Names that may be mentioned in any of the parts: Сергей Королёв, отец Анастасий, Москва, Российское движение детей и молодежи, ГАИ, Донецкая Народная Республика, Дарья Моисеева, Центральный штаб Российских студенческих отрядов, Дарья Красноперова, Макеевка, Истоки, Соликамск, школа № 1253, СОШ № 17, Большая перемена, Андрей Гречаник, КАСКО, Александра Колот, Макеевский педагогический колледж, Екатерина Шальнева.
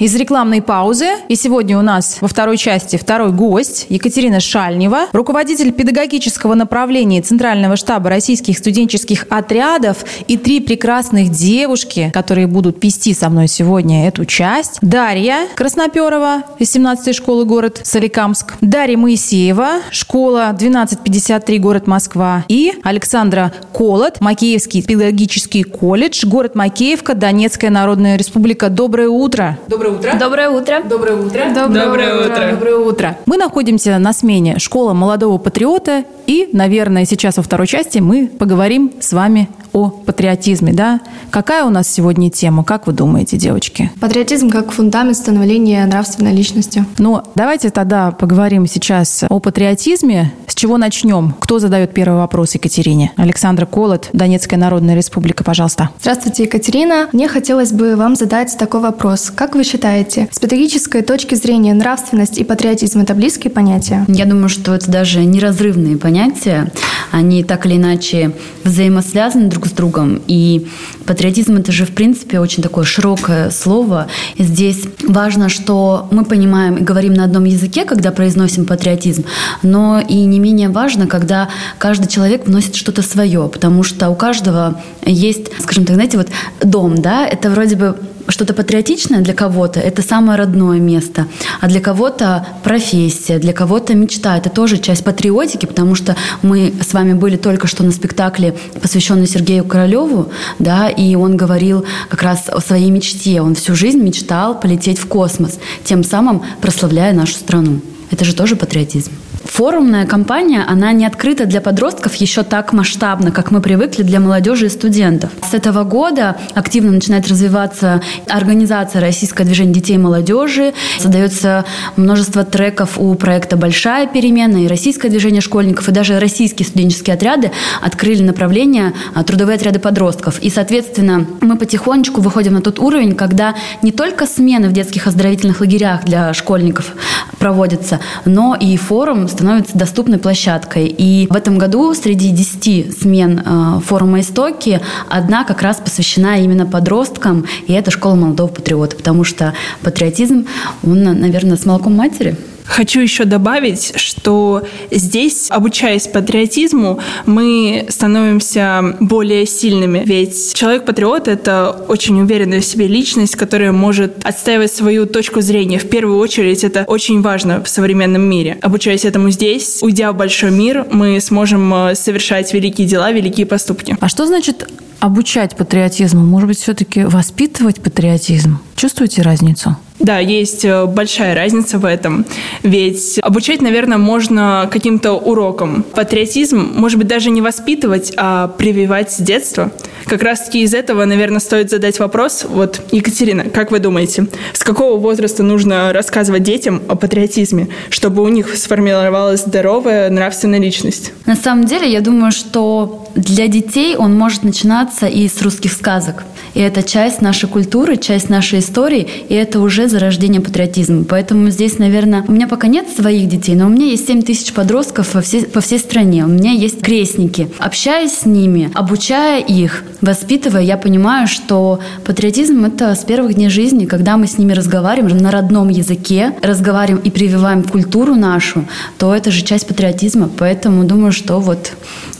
из рекламной паузы. И сегодня у нас во второй части второй гость Екатерина Шальнева, руководитель педагогического направления Центрального штаба российских студенческих отрядов, и три прекрасных девушки, которые будут пести со мной сегодня эту часть. Дарья Красноперова из 17-й школы, город Соликамск. Дарья Моисеева, школа 1253, город Москва. И Александра Колот, Макеевский педагогический колледж, город Макеевка, Донецкая Народная Республика. Доброе утро. Доброе утро. Доброе утро. Доброе утро. Доброе утро. Доброе утро. Мы находимся на смене «Школа молодого патриота», и, наверное, сейчас во второй части мы поговорим с вами о патриотизме, да? Какая у нас сегодня тема? Как вы думаете, девочки? Патриотизм как фундамент становления нравственной личности. Ну, давайте тогда поговорим сейчас о патриотизме. С чего начнем? Кто задает первый вопрос Екатерине? Александра Колот, Донецкая Народная Республика, пожалуйста. Здравствуйте, Екатерина. Мне хотелось бы вам задать такой вопрос. Как вы считаете, с педагогической точки зрения нравственность и патриотизм – это близкие понятия? Я думаю, что это даже неразрывные понятия. Они так или иначе взаимосвязаны друг с другом. И патриотизм – это же, в принципе, очень такое широкое слово. И здесь важно, что мы понимаем и говорим на одном языке, когда произносим патриотизм, но и не менее важно, когда каждый человек вносит что-то свое, потому что у каждого есть, скажем так, знаете, вот дом, да, это вроде бы что-то патриотичное для кого-то – это самое родное место, а для кого-то профессия, для кого-то мечта – это тоже часть патриотики, потому что мы с вами были только что на спектакле, посвященном Сергею Королёву, да, и он говорил как раз о своей мечте. Он всю жизнь мечтал полететь в космос, тем самым прославляя нашу страну. Это же тоже патриотизм. Форумная кампания, она не открыта для подростков еще так масштабно, как мы привыкли для молодежи и студентов. С этого года активно начинает развиваться организация «Российское движение детей и молодежи». Создается множество треков у проекта «Большая перемена», и «Российское движение школьников», и даже российские студенческие отряды открыли направление «Трудовые отряды подростков». И, соответственно, мы потихонечку выходим на тот уровень, когда не только смены в детских оздоровительных лагерях для школьников проводятся, но и форум становится доступной площадкой. И в этом году среди 10 смен форума «Истоки» одна как раз посвящена именно подросткам, и это школа молодого патриота, потому что патриотизм, он, наверное, с молоком матери. Хочу еще добавить, что здесь, обучаясь патриотизму, мы становимся более сильными. Ведь человек-патриот – это очень уверенная в себе личность, которая может отстаивать свою точку зрения. В первую очередь это очень важно в современном мире. Обучаясь этому здесь, уйдя в большой мир, мы сможем совершать великие дела, великие поступки. А что значит обучать патриотизму? Может быть, все-таки воспитывать патриотизм? Чувствуете разницу? Да, есть большая разница в этом. Ведь обучать, наверное, можно каким-то уроком. Патриотизм, может быть, даже не воспитывать, а прививать с детства. Как раз-таки из этого, наверное, стоит задать вопрос. Вот, Екатерина, как вы думаете, с какого возраста нужно рассказывать детям о патриотизме, чтобы у них сформировалась здоровая нравственная личность? На самом деле, я думаю, что для детей он может начинаться и с русских сказок. И это часть нашей культуры, часть нашей истории, и это уже зарождение патриотизма. Поэтому здесь, наверное, у меня пока нет своих детей, но у меня есть 7000 подростков по всей стране. У меня есть крестники. Общаясь с ними, обучая их, воспитывая, я понимаю, что патриотизм – это с первых дней жизни, когда мы с ними разговариваем на родном языке, разговариваем и прививаем культуру нашу, то это же часть патриотизма. Поэтому думаю, что вот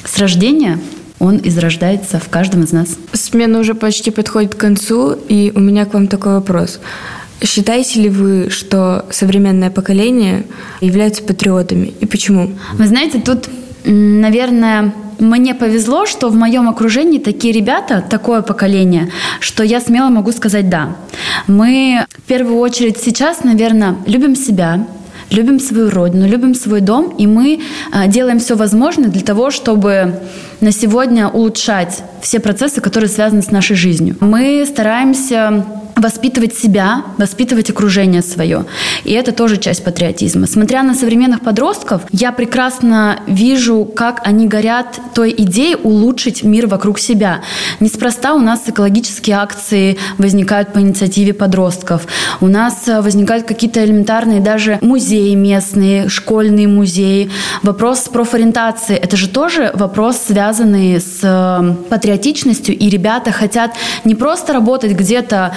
с рождения он и зарождается в каждом из нас. Смена уже почти подходит к концу, и у меня к вам такой вопрос. Считаете ли вы, что современное поколение является патриотами? И почему? Вы знаете, тут, наверное, мне повезло, что в моем окружении такие ребята, такое поколение, что я смело могу сказать «да». Мы в первую очередь сейчас, наверное, любим себя, любим свою родину, любим свой дом, и мы делаем все возможное для того, чтобы на сегодня улучшать все процессы, которые связаны с нашей жизнью. Мы стараемся воспитывать себя, воспитывать окружение свое. И это тоже часть патриотизма. Смотря на современных подростков, я прекрасно вижу, как они горят той идеей улучшить мир вокруг себя. Неспроста у нас экологические акции возникают по инициативе подростков. У нас возникают какие-то элементарные даже музеи местные, школьные музеи. Вопрос профориентации. Это же тоже вопрос, связанный с патриотичностью. И ребята хотят не просто работать где-то.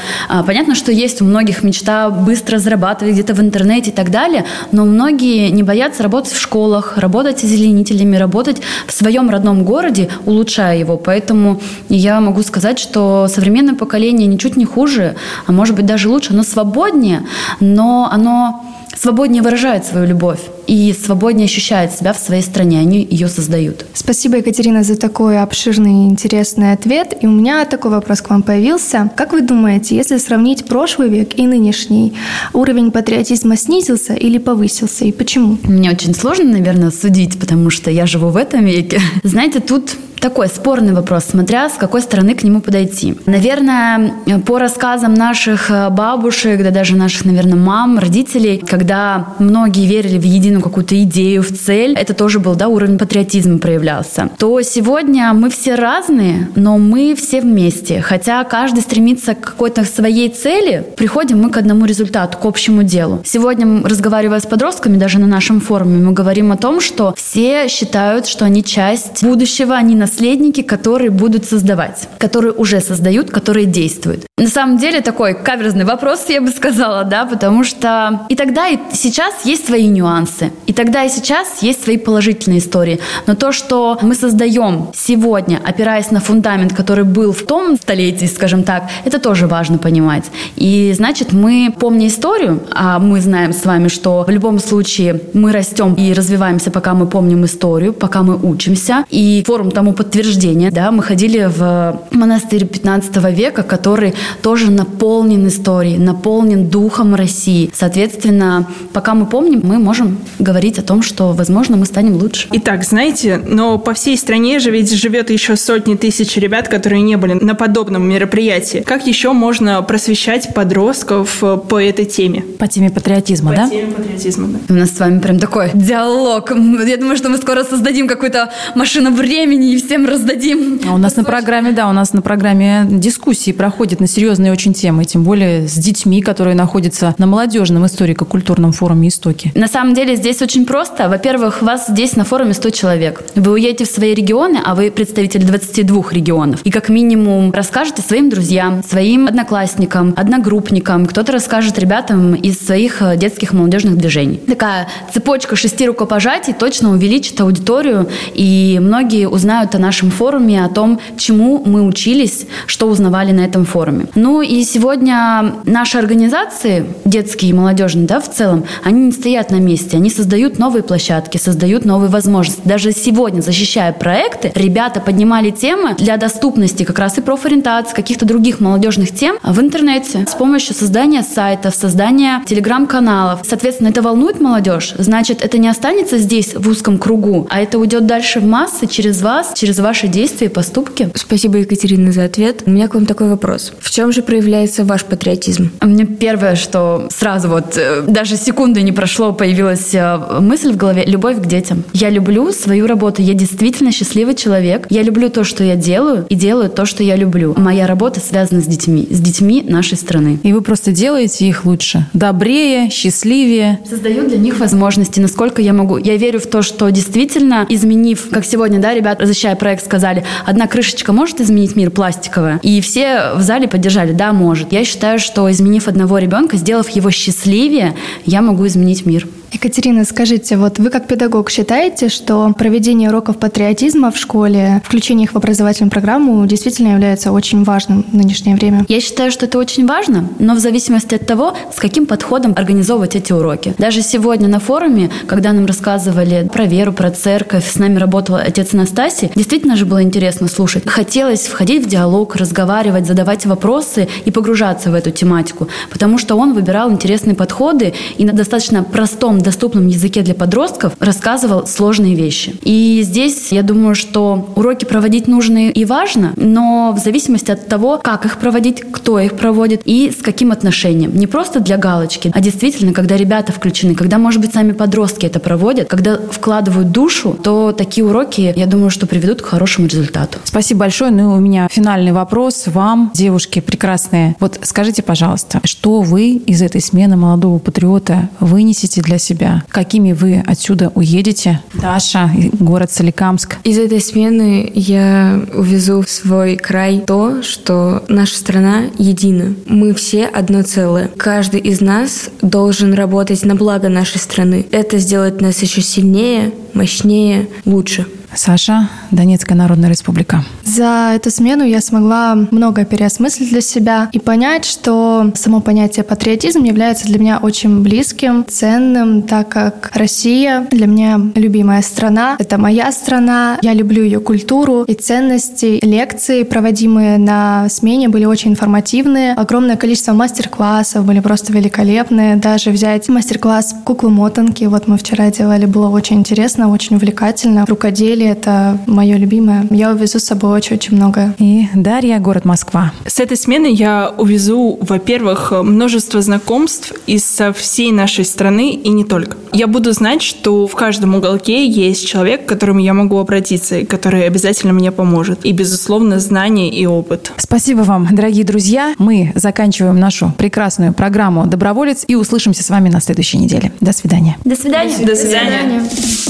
Понятно, что есть у многих мечта быстро зарабатывать где-то в интернете и так далее, но многие не боятся работать в школах, работать озеленителями, работать в своем родном городе, улучшая его. Поэтому я могу сказать, что современное поколение ничуть не хуже, а может быть даже лучше, оно свободнее, но оно свободнее выражает свою любовь и свободнее ощущает себя в своей стране. Они ее создают. Спасибо, Екатерина, за такой обширный и интересный ответ. И у меня такой вопрос к вам появился. Как вы думаете, если сравнить прошлый век и нынешний, уровень патриотизма снизился или повысился? И почему? Мне очень сложно, наверное, судить, потому что я живу в этом веке. Знаете, тут такой спорный вопрос, смотря с какой стороны к нему подойти. Наверное, по рассказам наших бабушек, да даже наших, наверное, мам, родителей, когда многие верили в единую какую-то идею, в цель, это тоже был, да, уровень патриотизма проявлялся. То сегодня мы все разные, но мы все вместе. Хотя каждый стремится к какой-то своей цели, приходим мы к одному результату, к общему делу. Сегодня, разговаривая с подростками, даже на нашем форуме, мы говорим о том, что все считают, что они часть будущего, они наследники, которые будут создавать, которые уже создают, которые действуют. На самом деле такой каверзный вопрос, я бы сказала, да, потому что и тогда, и сейчас есть свои нюансы, и тогда, и сейчас есть свои положительные истории. Но то, что мы создаем сегодня, опираясь на фундамент, который был в том столетии, скажем так, это тоже важно понимать. И значит, мы, помня историю, а мы знаем с вами, что в любом случае мы растем и развиваемся, пока мы помним историю, пока мы учимся. И форум тому подтверждение. Да, мы ходили в монастырь 15 века, который тоже наполнен историей, наполнен духом России. Соответственно, пока мы помним, мы можем говорить о том, что, возможно, мы станем лучше. Итак, знаете, но по всей стране же ведь живет еще сотни тысяч ребят, которые не были на подобном мероприятии. Как еще можно просвещать подростков по этой теме? По теме патриотизма, по да? По теме патриотизма, да. У нас с вами прям такой диалог. Я думаю, что мы скоро создадим какую-то машину времени и всем раздадим. А у нас на программе, да, у нас на программе дискуссии проходят на серьезные очень темы, тем более с детьми, которые находятся на молодежном историко-культурном форуме «Истоки». На самом деле здесь очень просто. Во-первых, вас здесь на форуме 100 человек. Вы уедете в свои регионы, а вы представитель 22 регионов. И как минимум расскажете своим друзьям, своим одноклассникам, одногруппникам. Кто-то расскажет ребятам из своих детских молодежных движений. Такая цепочка 6 рукопожатий точно увеличит аудиторию, и многие узнают о нашем форуме, о том, чему мы учились, что узнавали на этом форуме. Ну и сегодня наши организации, детские и молодежные, да, в целом, они не стоят на месте, они создают новые площадки, создают новые возможности. Даже сегодня, защищая проекты, ребята поднимали темы для доступности как раз и профориентации, каких-то других молодежных тем в интернете с помощью создания сайтов, создания телеграм-каналов. Соответственно, это волнует молодежь, значит, это не останется здесь в узком кругу, а это уйдет дальше в массы, через вас, через ваши действия и поступки. Спасибо, Екатерина, за ответ. У меня к вам такой вопрос. В чем же проявляется ваш патриотизм? Мне первое, что сразу вот, даже секунды не прошло, появилась мысль в голове – любовь к детям. Я люблю свою работу. Я действительно счастливый человек. Я люблю то, что я делаю, и делаю то, что я люблю. Моя работа связана с детьми нашей страны. И вы просто делаете их лучше, добрее, счастливее. Создаю для них возможности, насколько я могу. Я верю в то, что действительно, изменив, как сегодня, да, ребят, защищая проект, сказали, одна крышечка может изменить мир, пластиковая? И все в зале поддержали, да, может. Я считаю, что изменив одного ребенка, сделав его счастливее, я могу изменить мир. Екатерина, скажите, вот вы как педагог считаете, что проведение уроков патриотизма в школе, включение их в образовательную программу действительно является очень важным в нынешнее время? Я считаю, что это очень важно, но в зависимости от того, с каким подходом организовывать эти уроки. Даже сегодня на форуме, когда нам рассказывали про веру, про церковь, с нами работал отец Анастасий, действительно же было интересно слушать. Хотелось входить в диалог, разговаривать, задавать вопросы и погружаться в эту тематику, потому что он выбирал интересные подходы и на достаточно простом доступном языке для подростков рассказывал сложные вещи. И здесь, я думаю, что уроки проводить нужно и важно, но в зависимости от того, как их проводить, кто их проводит и с каким отношением. Не просто для галочки, а действительно, когда ребята включены, когда, может быть, сами подростки это проводят, когда вкладывают душу, то такие уроки, я думаю, что приведут к хорошему результату. Спасибо большое. Ну и у меня финальный вопрос вам, девушки прекрасные. Вот скажите, пожалуйста, что вы из этой смены молодого патриота вынесете для себя? Какими вы отсюда уедете? Даша, город Соликамск. Из этой смены я увезу в свой край то, что наша страна едина. Мы все одно целое. Каждый из нас должен работать на благо нашей страны. Это сделает нас еще сильнее, мощнее, лучше. Саша, Донецкая Народная Республика. За эту смену я смогла многое переосмыслить для себя и понять, что само понятие патриотизм является для меня очень близким, ценным, так как Россия для меня любимая страна. Это моя страна, я люблю ее культуру и ценности. Лекции, проводимые на смене, были очень информативные. Огромное количество мастер-классов были просто великолепные. Даже взять мастер-класс куклы-мотанки, вот мы вчера делали, было очень интересно, очень увлекательно. Рукоделие. Это мое любимое. Я увезу с собой очень-очень многое. И Дарья, город Москва. С этой смены я увезу, во-первых, множество знакомств из всей нашей страны и не только. Я буду знать, что в каждом уголке есть человек, к которому я могу обратиться и который обязательно мне поможет. И, безусловно, знания и опыт. Спасибо вам, дорогие друзья. Мы заканчиваем нашу прекрасную программу «Доброволец» и услышимся с вами на следующей неделе. До свидания. До свидания. До свидания. До свидания.